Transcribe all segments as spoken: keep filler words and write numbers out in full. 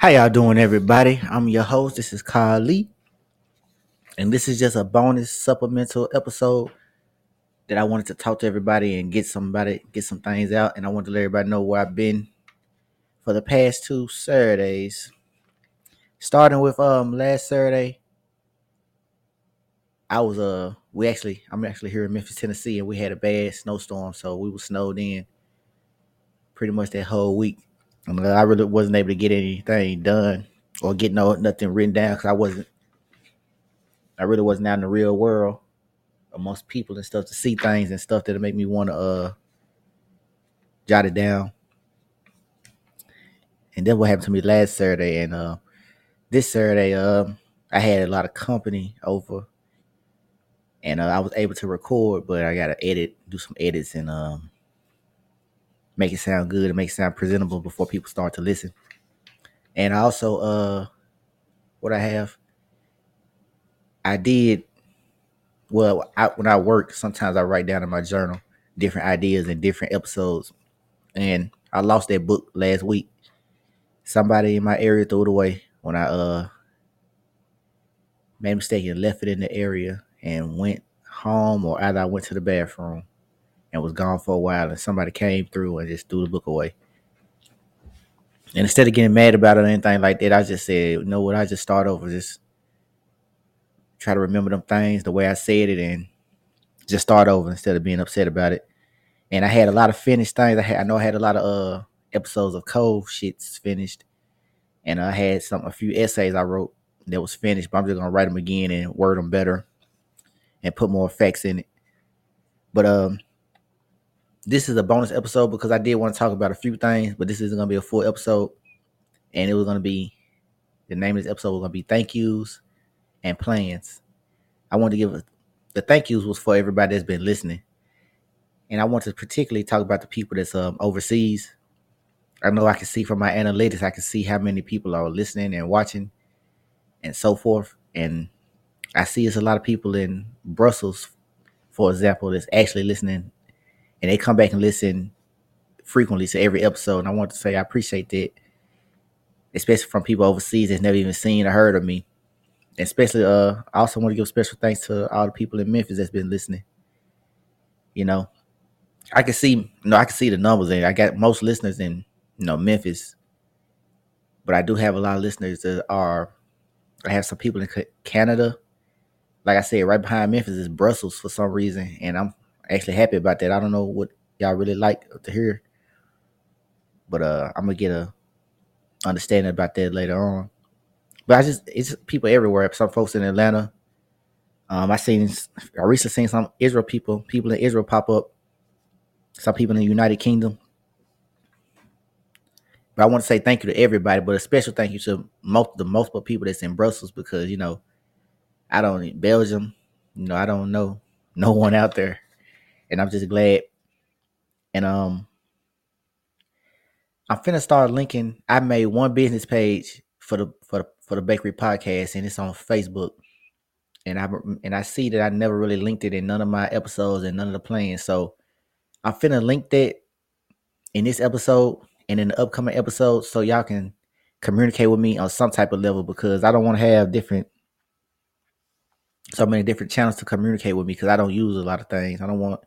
How y'all doing, everybody? I'm your host. This is Kali, and this is just a bonus supplemental episode that I wanted to talk to everybody and get somebody, get some things out, and I wanted to let everybody know where I've been for the past two Saturdays. Starting with um last Saturday, I was uh we actually I'm actually here in Memphis, Tennessee, and we had a bad snowstorm, so we were snowed in pretty much that whole week. I really wasn't able to get anything done or get no nothing written down because I wasn't, I really wasn't out in the real world amongst people and stuff to see things and stuff that'll make me want to uh, jot it down. And that's what happened to me last Saturday. And uh, this Saturday, uh, I had a lot of company over, and uh, I was able to record, but I got to edit, do some edits, and um. make it sound good and make it sound presentable before people start to listen. And also, uh, what I have, I did, well, I, when I work, sometimes I write down in my journal different ideas and different episodes. And I lost that book last week. Somebody in my area threw it away when I uh, made a mistake and left it in the area and went home, or either I went to the bathroom and was gone for a while, and somebody came through and just threw the book away. And instead of getting mad about it or anything like that, I just said, you know what, I just start over. Just try to remember them things the way I said it and just start over instead of being upset about it. And I had a lot of finished things. I had, I know I had a lot of uh, episodes of Cold Shits finished. And I had some a few essays I wrote that was finished, but I'm just going to write them again and word them better and put more facts in it. But, um, this is a bonus episode because I did want to talk about a few things, but this isn't going to be a full episode. And it was going to be, the name of this episode was going to be Thank Yous and Plans. I wanted to give, a, the thank yous was for everybody that's been listening. And I want to particularly talk about the people that's um, overseas. I know I can see from my analytics, I can see how many people are listening and watching and so forth. And I see it's a lot of people in Brussels, for example, that's actually listening. And they come back and listen frequently to every episode. And I want to say I appreciate that, especially from people overseas that's never even seen or heard of me. And especially, uh, I also want to give special thanks to all the people in Memphis that's been listening. You know, I can see, you know, I can see the numbers. And I got most listeners in, you know, Memphis. But I do have a lot of listeners that are, I have some people in Canada. Like I said, right behind Memphis is Brussels for some reason. And I'm actually happy about that. I don't know what y'all really like to hear, but uh, I'm gonna get a understanding about that later on. But I just it's people everywhere. Some folks in Atlanta. Um, I seen I recently seen some Israel people, people in Israel pop up. Some people in the United Kingdom. But I want to say thank you to everybody, but a special thank you to most the multiple people that's in Brussels because you know I don't Belgium, you know I don't know no one out there. And I'm just glad. And um, I'm finna start linking. I made one business page for the for the, for the Bakery Podcast, and it's on Facebook. And I and I see that I never really linked it in none of my episodes and none of the plans. So I'm finna link that in this episode and in the upcoming episode, so y'all can communicate with me on some type of level because I don't want to have different. So many different channels to communicate with me because I don't use a lot of things. I don't want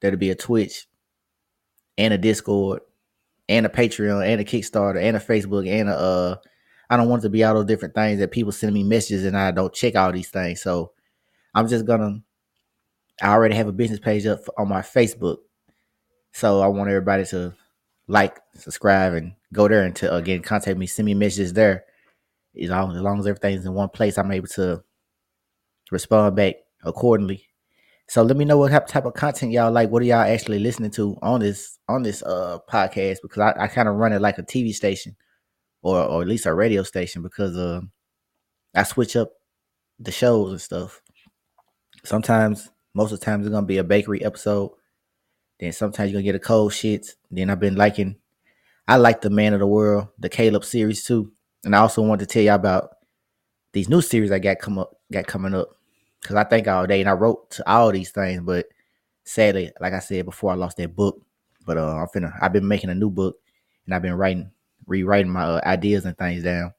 there to be a Twitch and a Discord and a Patreon and a Kickstarter and a Facebook and a, uh, I don't want it to be all those different things that people send me messages and I don't check all these things. So I'm just gonna, I already have a business page up on my Facebook. So I want everybody to like, subscribe, and go there and to, again, contact me, send me messages there. As long, as long as everything's in one place, I'm able to respond back accordingly. So let me know what type of content y'all like. What are y'all actually listening to on this on this uh podcast? Because I, I kind of run it like a T V station, or or at least a radio station, because uh, I switch up the shows and stuff. Sometimes, most of the time, it's gonna be a bakery episode. Then sometimes you're gonna get a Cold Shits. Then I've been liking, I like the Man of the World, the Caleb series too, and I also want to tell y'all about these new series I got come up got coming up. Because I think all day, and I wrote to all these things, but sadly, like I said before, I lost that book. But uh, I'm finna, I've been making a new book, and I've been writing rewriting my uh, ideas and things down.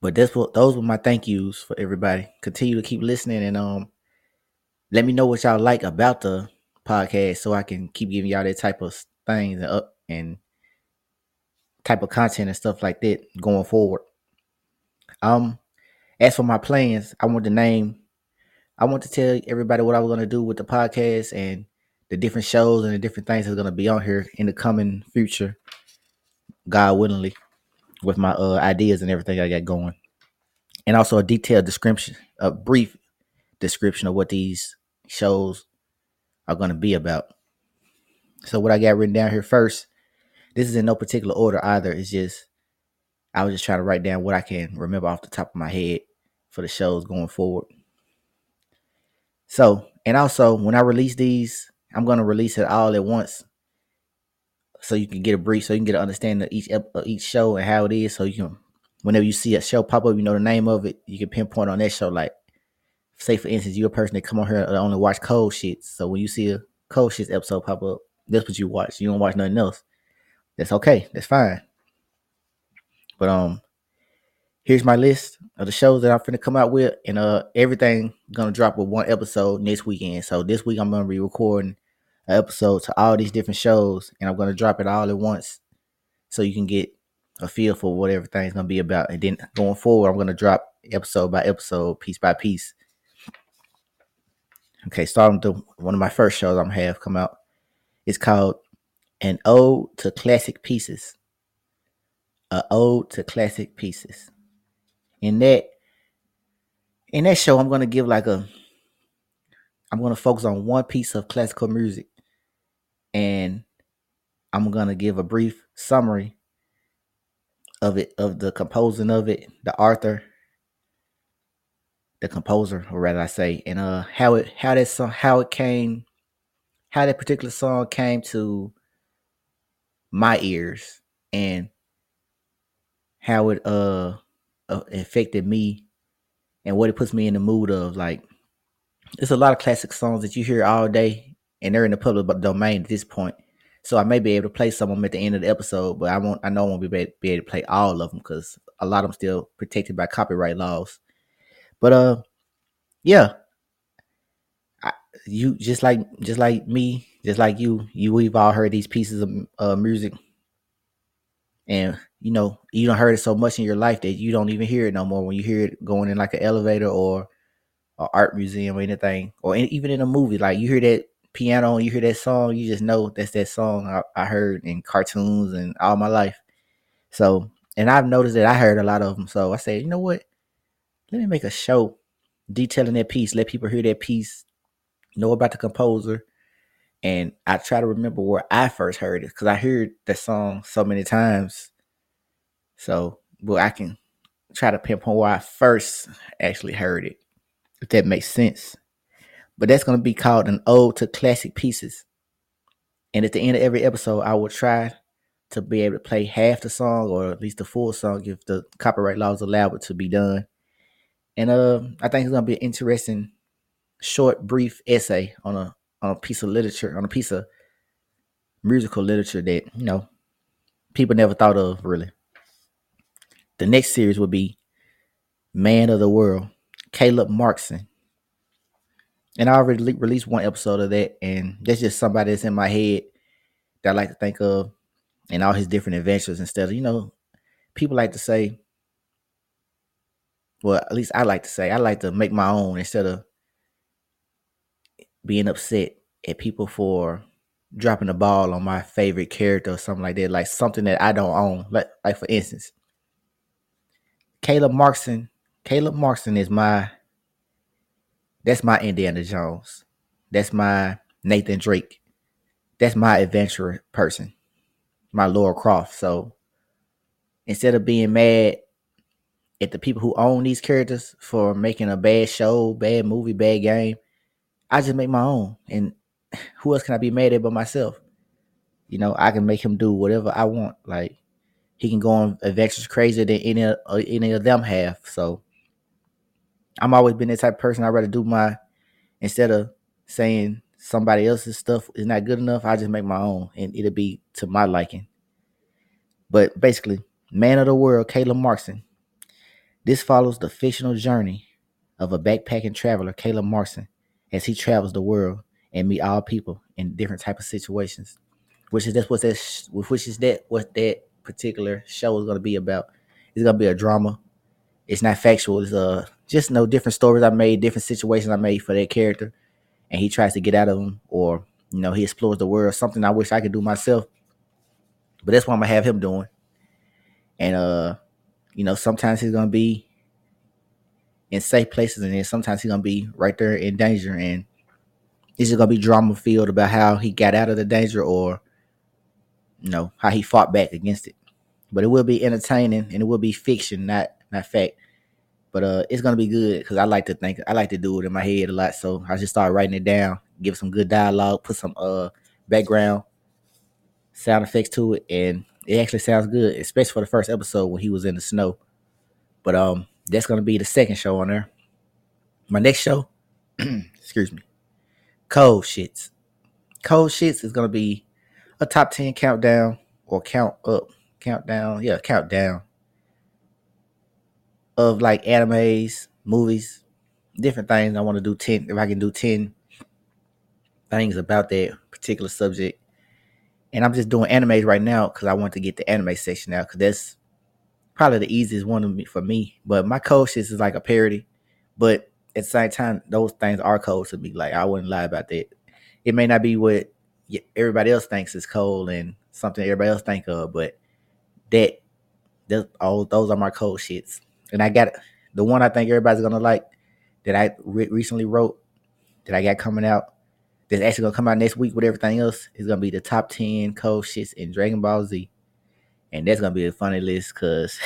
But that's what, those were my thank yous for everybody. Continue to keep listening, and um, let me know what y'all like about the podcast so I can keep giving y'all that type of things and up and type of content and stuff like that going forward. Um, as for my plans, I want to name, I want to tell everybody what I was going to do with the podcast and the different shows and the different things that's going to be on here in the coming future, God willingly, with my uh, ideas and everything I got going. And also a detailed description, a brief description of what these shows are going to be about. So what I got written down here first, this is in no particular order either. It's just, I was just trying to write down what I can remember off the top of my head for the shows going forward. So, and also when I release these, I'm going to release it all at once, so you can get a brief, so you can get an understanding of each of each show and how it is. So you can, whenever you see a show pop up, you know the name of it. You can pinpoint on that show. Like, say for instance, you're a person that come on here and only watch Cold Shits. So when you see a Cold Shits episode pop up, that's what you watch. You don't watch nothing else. That's okay. That's fine. But um, here's my list of the shows that I'm finna come out with, and uh, everything gonna drop with one episode next weekend. So this week I'm gonna be recording episode to all these different shows, and I'm going to drop it all at once so you can get a feel for what everything's going to be about. And then going forward, I'm going to drop episode by episode, piece by piece. Okay, starting with one of my first shows I'm going to have come out. It's called An Ode to Classic Pieces. An Ode to Classic Pieces. In that, in that show, I'm going to give like a, I'm going to focus on one piece of classical music. And I'm going to give a brief summary of it, of the composing of it, the author, the composer, or rather I say, and uh, how it, how that song, how it came, how that particular song came to my ears, and how it uh, uh affected me, and what it puts me in the mood of. Like, there's a lot of classic songs that you hear all day, and they're in the public domain at this point. So I may be able to play some of them at the end of the episode, but I won't. I know I won't be able to play all of them because a lot of them still protected by copyright laws. But uh, yeah, I, you just like just like me, just like you, you we've all heard these pieces of uh, music, and you know you done heard it so much in your life that you don't even hear it no more. When you hear it going in like an elevator or or art museum or anything, or in, even in a movie, like you hear that piano and you hear that song, you just know that's that song I, I heard in cartoons and all my life. So, and I've noticed that I heard a lot of them. So I said, you know what? Let me make a show detailing that piece. Let people hear that piece, know about the composer. And I try to remember where I first heard it, because I heard that song so many times. So, well, I can try to pinpoint where I first actually heard it, if that makes sense. But that's going to be called An Ode to Classic Pieces. And at the end of every episode, I will try to be able to play half the song, or at least the full song if the copyright laws allow it to be done. And uh, I think it's going to be an interesting, short, brief essay on a on a piece of literature, on a piece of musical literature that, you know, people never thought of, really. The next series will be Man of the World, Caleb Markson. And I already le- released one episode of that, and that's just somebody that's in my head that I like to think of and all his different adventures. Instead of, you know, people like to say, well, at least I like to say, I like to make my own instead of being upset at people for dropping the ball on my favorite character or something like that, like something that I don't own. Like, like for instance, Caleb Markson Caleb Markson is my, that's my Indiana Jones. That's my Nathan Drake. That's my adventurer person, my Laura Croft. So instead of being mad at the people who own these characters for making a bad show, bad movie, bad game, I just make my own. And who else can I be mad at but myself? You know, I can make him do whatever I want. Like, he can go on adventures crazier than any, uh, any of them have. So I'm always been that type of person. I'd rather do my, instead of saying somebody else's stuff is not good enough, I just make my own, and it'll be to my liking. But basically, Man of the World, Caleb Markson. This follows the fictional journey of a backpacking traveler, Caleb Markson, as he travels the world and meet all people in different type of situations, which is that's what that sh- which is that what that particular show is going to be about. It's going to be a drama. It's not factual. It's uh just no different stories I made, different situations I made for that character, and he tries to get out of them, or you know he explores the world. Something I wish I could do myself, but that's what I'm gonna have him doing. And uh, you know sometimes he's gonna be in safe places, and then sometimes he's gonna be right there in danger, and it's just gonna be drama filled about how he got out of the danger, or you know how he fought back against it. But it will be entertaining, and it will be fiction, not not fact. But uh, it's gonna be good because I like to think, I like to do it in my head a lot, so I just started writing it down, give some good dialogue, put some uh background sound effects to it, and it actually sounds good, especially for the first episode when he was in the snow. But um. That's going to be the second show on there. My next show, excuse me, Cold Shits. Cold Shits is going to be a top ten countdown or count up, countdown, yeah, countdown of like animes, movies, different things. I want to do ten, if I can do ten things about that particular subject. And I'm just doing animes right now because I want to get the anime section out because that's probably the easiest one for me, but my Cold Shits is like a parody, but at the same time, those things are cold to me. Like I wouldn't lie about that. It may not be what everybody else thinks is cold and something everybody else think of, but that, that all those are my Cold Shits. And I got the one I think everybody's gonna like that I re- recently wrote that I got coming out. That's actually gonna come out next week with everything else. It's gonna be the top ten Cold Shits in Dragon Ball Z. And that's going to be a funny list because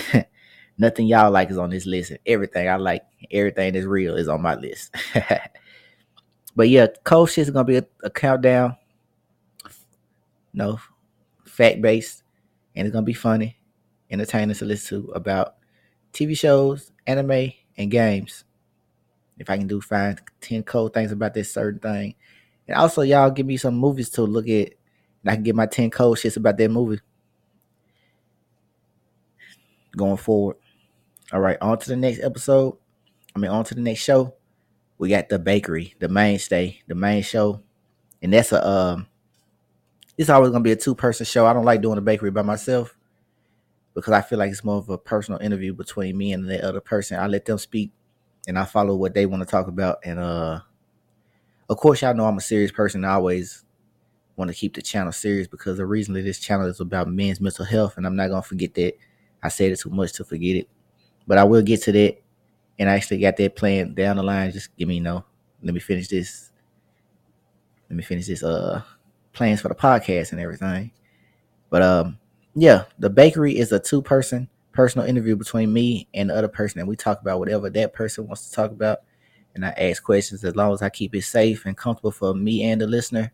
nothing y'all like is on this list. And everything I like, everything that's real is on my list. But yeah, Cold Shits is going to be a, a countdown. No, fact-based. And it's going to be funny, entertaining to listen to about T V shows, anime, and games. If I can do find ten cold things about this certain thing. And also, y'all give me some movies to look at. And I can get my ten Cold Shits about that movie. Going forward. All right, on to the next episode. I mean, on to the next show. We got The Bakery, the mainstay, the main show. And that's a, um, it's always going to be a two-person show. I don't like doing The Bakery by myself because I feel like it's more of a personal interview between me and the other person. I let them speak, and I follow what they want to talk about. And, uh, of course, y'all know I'm a serious person. I always want to keep the channel serious because the reason that this channel is about men's mental health, and I'm not going to forget that. I said it too much to forget it, but I will get to that. And I actually got that plan down the line. Just give me, you know, let me finish this. Let me finish this, uh, plans for the podcast and everything. But, um, yeah, The Bakery is a two person personal interview between me and the other person. And we talk about whatever that person wants to talk about. And I ask questions as long as I keep it safe and comfortable for me and the listener.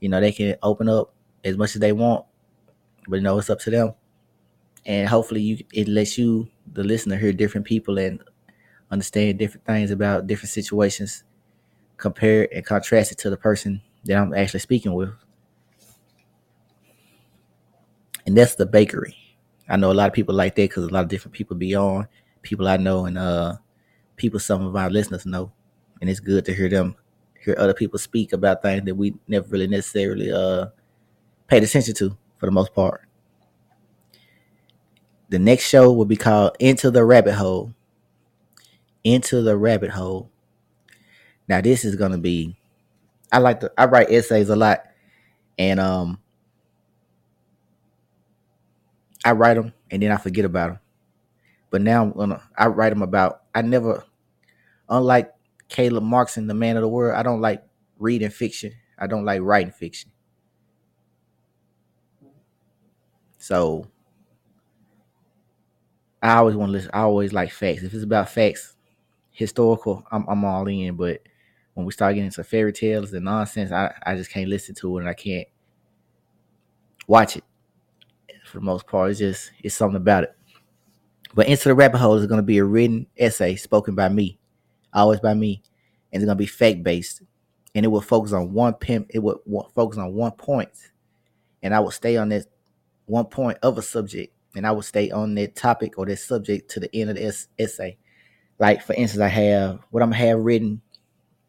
You know, they can open up as much as they want, but you know, it's up to them. And hopefully you, it lets you, the listener, hear different people and understand different things about different situations, compare and contrast it to the person that I'm actually speaking with. And that's The Bakery. I know a lot of people like that because a lot of different people be on, people I know and uh, people some of our listeners know. And it's good to hear them, hear other people speak about things that we never really necessarily uh, paid attention to for the most part. The next show will be called Into the Rabbit Hole. Into the Rabbit Hole. Now this is gonna be, I like to I write essays a lot, and um, I write them and then I forget about them. But now I'm gonna I write them about. I never, unlike Caleb Markson, the Man of the World, I don't like reading fiction. I don't like writing fiction. So. I always want to listen. I always like facts. If it's about facts, historical, I'm I'm all in. But when we start getting into fairy tales and nonsense, I, I just can't listen to it and I can't watch it. For the most part, it's just it's something about it. But Into the Rabbit Hole is going to be a written essay spoken by me, always by me, and it's going to be fact based, and it will focus on one pimp. It will focus on one point, and I will stay on this one point of a subject. and I would stay on that topic or that subject to the end of the essay. Like, for instance, I have what I'm going to have written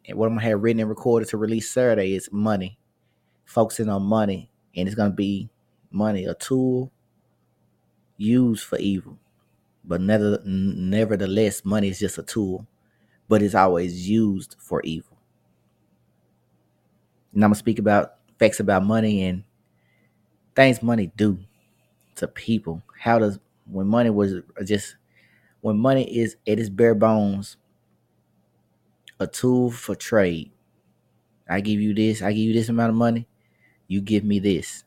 and what I'm going to have written and recorded to release Saturday is money, focusing on money. And it's going to be money, a tool used for evil. But never, nevertheless, money is just a tool, but it's always used for evil. And I'm going to speak about facts about money and things money do to people. How does, when money was just, when money is at its bare bones, a tool for trade. I give you this, I give you this amount of money, you give me this.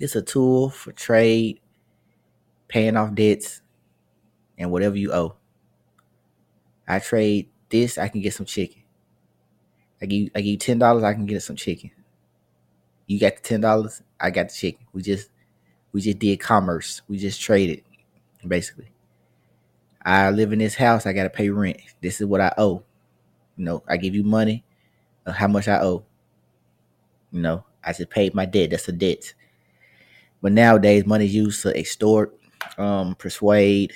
It's a tool for trade, paying off debts, and whatever you owe. I trade this, I can get some chicken. I give, I give you ten dollars, I can get some chicken. You got the ten dollars, I got the chicken. We just we just did commerce. We just traded, basically. I live in this house, I got to pay rent. This is what I owe. You know, I give you money, of how much I owe. You know, I just paid my debt. That's a debt. But nowadays, money is used to extort, um, persuade,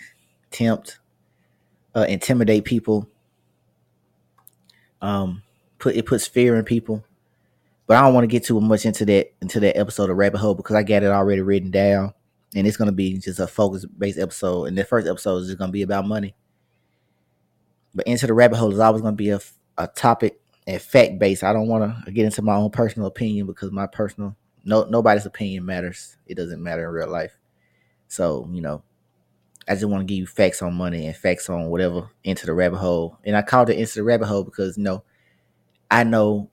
tempt, uh, intimidate people. Um, put It puts fear in people. But I don't want to get too much into that into that episode of Rabbit Hole because I got it already written down, and it's going to be just a focus-based episode. And the first episode is just going to be about money. But Into the Rabbit Hole is always going to be a, a topic and fact-based. I don't want to get into my own personal opinion because my personal no nobody's opinion matters. It doesn't matter in real life. So, you know, I just want to give you facts on money and facts on whatever Into the Rabbit Hole. And I called it Into the Rabbit Hole because, you know, I know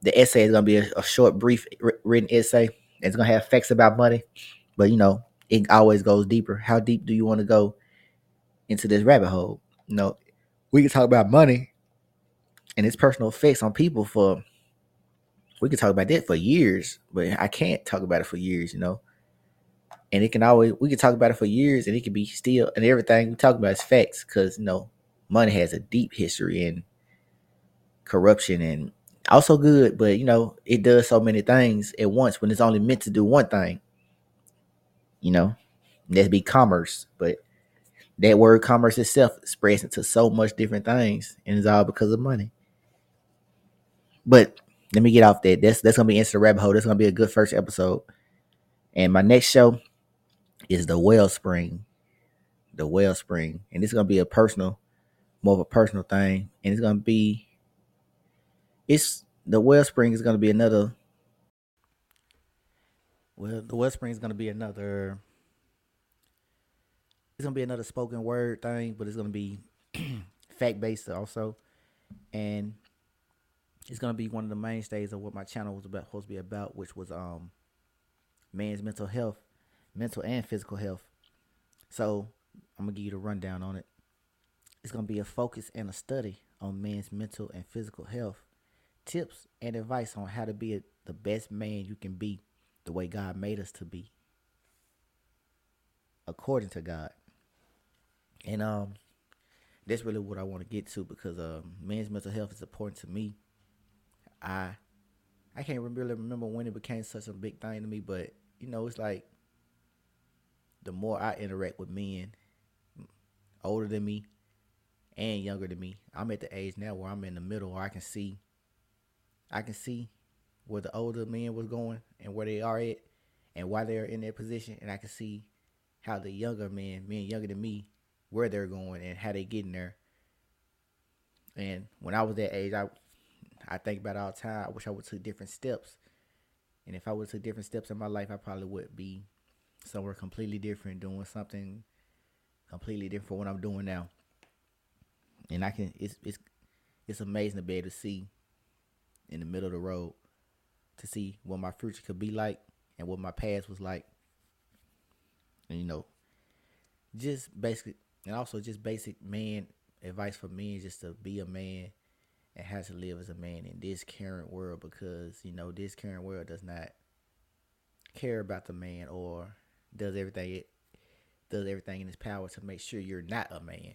the essay is going to be a, a short, brief written essay. It's going to have facts about money. But, you know, it always goes deeper. How deep do you want to go into this rabbit hole? You know, we can talk about money and its personal effects on people for, we can talk about that for years, but I can't talk about it for years, you know. And it can always, we can talk about it for years and it can be still, and everything we talk about is facts because, you know, money has a deep history and corruption and also good, but, you know, it does so many things at once when it's only meant to do one thing. You know, that'd be commerce, but that word commerce itself spreads into so much different things, and it's all because of money. But let me get off that. That's that's gonna be Into the Rabbit Hole. That's gonna be a good first episode. And my next show is The Wellspring, The Wellspring, and it's gonna be a personal, more of a personal thing, and it's gonna be, it's The Wellspring is gonna be another. Well, The Wellspring is going to be another, it's going to be another spoken word thing, but it's going to be fact-based also. And it's going to be one of the mainstays of what my channel was about, supposed to be about, which was um, man's mental health, mental and physical health. So I'm going to give you the rundown on it. It's going to be a focus and a study on men's mental and physical health, tips and advice on how to be a, the best man you can be. The way God made us to be, according to God. And um, that's really what I want to get to because um, men's mental health is important to me. I I can't really remember when it became such a big thing to me, but, you know, it's like the more I interact with men older than me and younger than me, I'm at the age now where I'm in the middle where I can see, I can see where the older men was going and where they are at and why they're in their position. And I can see how the younger men, men younger than me, where they're going and how they getting there. And when I was that age, I I think about it all the time. I wish I would have took different steps. And if I would have took different steps in my life, I probably would be somewhere completely different, doing something completely different from what I'm doing now. And I can, it's it's it's amazing to be able to see in the middle of the road, to see what my future could be like and what my past was like. And, you know, just basically, and also just basic man advice for men is just to be a man and how to live as a man in this current world because, you know, this current world does not care about the man or does everything it does everything in its power to make sure you're not a man.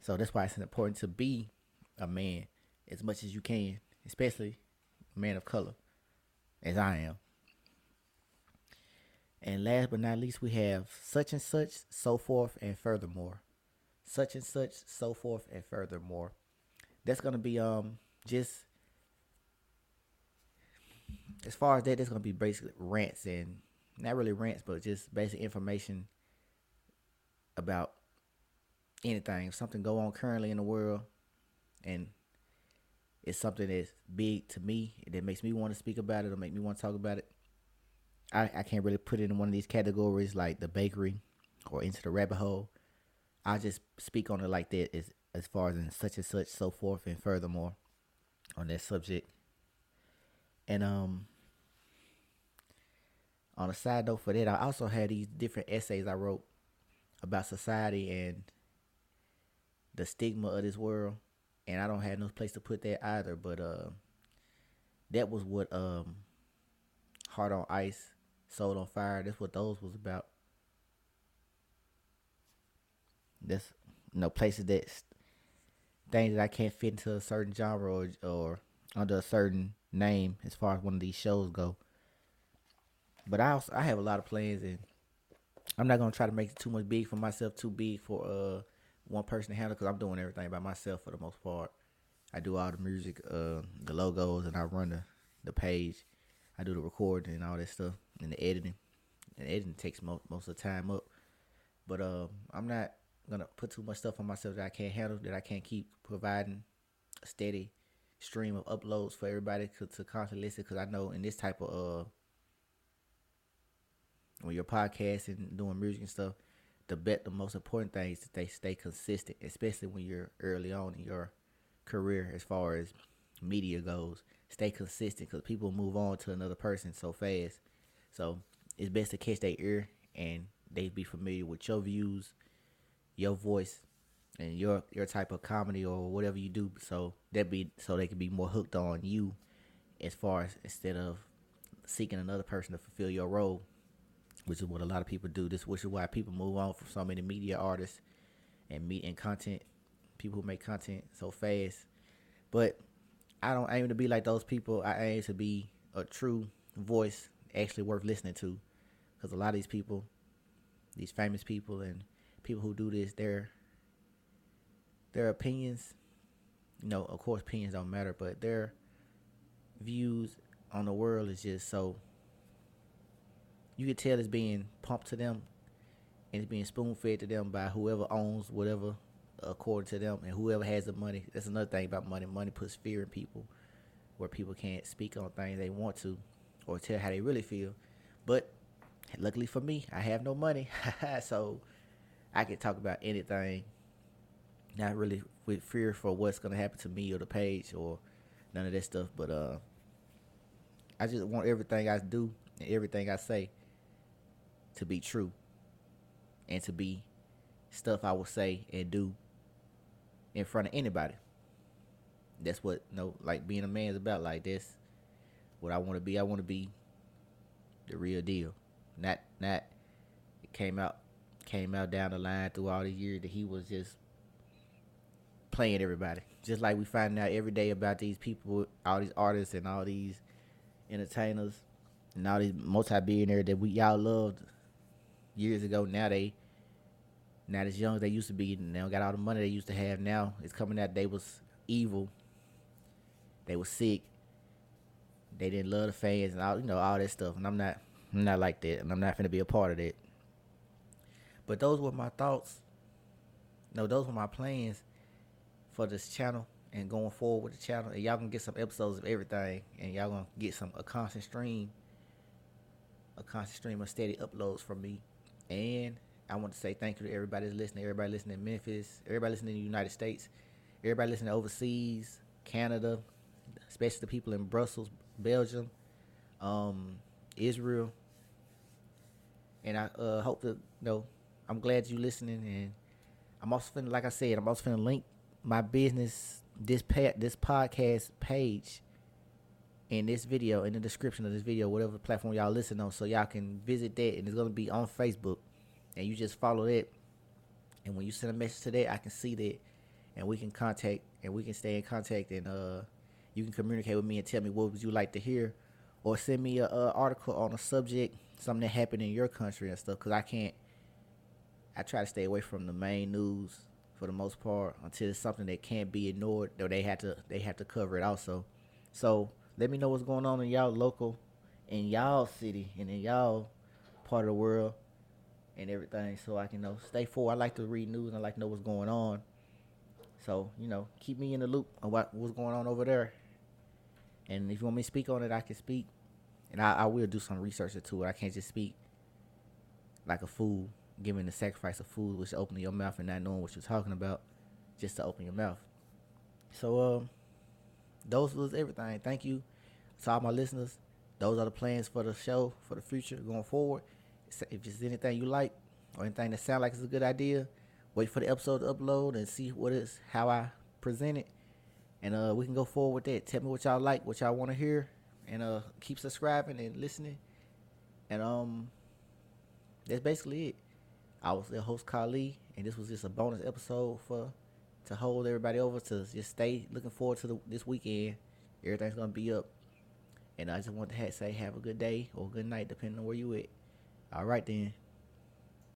So that's why it's important to be a man as much as you can, especially a man of color, as I am. And last but not least, we have Such and Such, So Forth, and Furthermore. Such and Such, So Forth, and Furthermore. That's going to be um just, as far as that, that's going to be basically rants and, not really rants, but just basic information about anything. If something go on currently in the world and it's something that's big to me, that makes me want to speak about it or make me want to talk about it, I, I can't really put it in one of these categories like The Bakery or Into the Rabbit Hole. I just speak on it like that as, as far as in Such and Such, So Forth, and Furthermore on that subject. And um, on a side note for that, I also had these different essays I wrote about society and the stigma of this world. And I don't have no place to put that either, but uh, that was what um, Heart on Ice, Soul on Fire, that's what those was about. That's, you know, places that, things that I can't fit into a certain genre or, or under a certain name as far as one of these shows go. But I also, I have a lot of plans, and I'm not going to try to make it too much big for myself, too big for uh one person to handle, because I'm doing everything by myself for the most part. I do all the music, uh, the logos, and I run the, the page. I do the recording and all that stuff, and the editing. And the editing takes most, most of the time up. But uh, I'm not going to put too much stuff on myself that I can't handle, that I can't keep providing a steady stream of uploads for everybody to, to constantly listen, because I know in this type of... Uh, when you're podcasting and doing music and stuff, the bet the most important thing is that they stay consistent, especially when you're early on in your career as far as media goes. Stay consistent, because people move on to another person so fast. So it's best to catch their ear and they be familiar with your views, your voice, and your your type of comedy or whatever you do. So that be so they can be more hooked on you, as far as instead of seeking another person to fulfill your role, which is what a lot of people do. This, which is why people move on from so many media artists and meet and content people who make content so fast. But I don't aim to be like those people. I aim to be a true voice, actually worth listening to, because a lot of these people, these famous people and people who do this, their their opinions, you know, of course, opinions don't matter, but their views on the world is just so. You can tell it's being pumped to them and it's being spoon-fed to them by whoever owns whatever according to them and whoever has the money. That's another thing about money. Money puts fear in people, where people can't speak on things they want to or tell how they really feel. But luckily for me, I have no money. So I can talk about anything, not really with fear for what's going to happen to me or the page or none of that stuff. But uh, I just want everything I do and everything I say to be true, and to be stuff I will say and do in front of anybody. That's what, you know, like being a man is about. Like this, what I want to be. I want to be the real deal. Not, not. It came out, came out down the line through all the years that he was just playing everybody. Just like we find out every day about these people, all these artists, and all these entertainers, and all these multi-billionaires that we y'all loved years ago, now they not as young as they used to be, and they don't got all the money they used to have. Now it's coming out they was evil, they was sick, they didn't love the fans, and all, you know, all that stuff. And I'm not, I'm not like that, and I'm not finna be a part of that. But those were my thoughts. No, those were my plans for this channel and going forward with the channel. And y'all gonna get some episodes of everything, and y'all gonna get some a constant stream. A constant stream of steady uploads from me. And I want to say thank you to everybody that's listening. Everybody listening in Memphis. Everybody listening in the United States. Everybody listening overseas. Canada. Especially the people in Brussels, Belgium, um, Israel. And I uh, hope to, you know, I'm glad you're listening. And I'm also finna, like I said, I'm also finna link my business, this pa- this podcast page, in this video, in the description of this video, whatever platform y'all listen on, so y'all can visit that, and it's going to be on Facebook, and you just follow that, and when you send a message to that, I can see that, and we can contact, and we can stay in contact, and uh, you can communicate with me and tell me what would you like to hear, or send me an article on a subject something that happened in your country and stuff, because I can't, I try to stay away from the main news for the most part until it's something that can't be ignored, though they have to, they have to cover it also. So let me know what's going on in y'all local, in y'all city, and in y'all part of the world and everything, so I can, you know, stay forward. I like to read news, and I like to know what's going on. So, you know, keep me in the loop on what, what's going on over there. And if you want me to speak on it, I can speak. And I, I will do some research into it. I can't just speak like a fool, giving the sacrifice of food, which is opening your mouth and not knowing what you're talking about, just to open your mouth. So, um, those was everything. Thank you to all my listeners. Those are the plans for the show, for the future, going forward. If there's anything you like or anything that sounds like it's a good idea, wait for the episode to upload and see what is, how I present it. And uh, we can go forward with that. Tell me what y'all like, what y'all want to hear. And uh, keep subscribing and listening. And um, that's basically it. I was the host, Kali, and this was just a bonus episode for to hold everybody over, to just stay looking forward to the, this weekend. Everything's going to be up. And I just want to have, say have a good day or good night, depending on where you at. All right, then.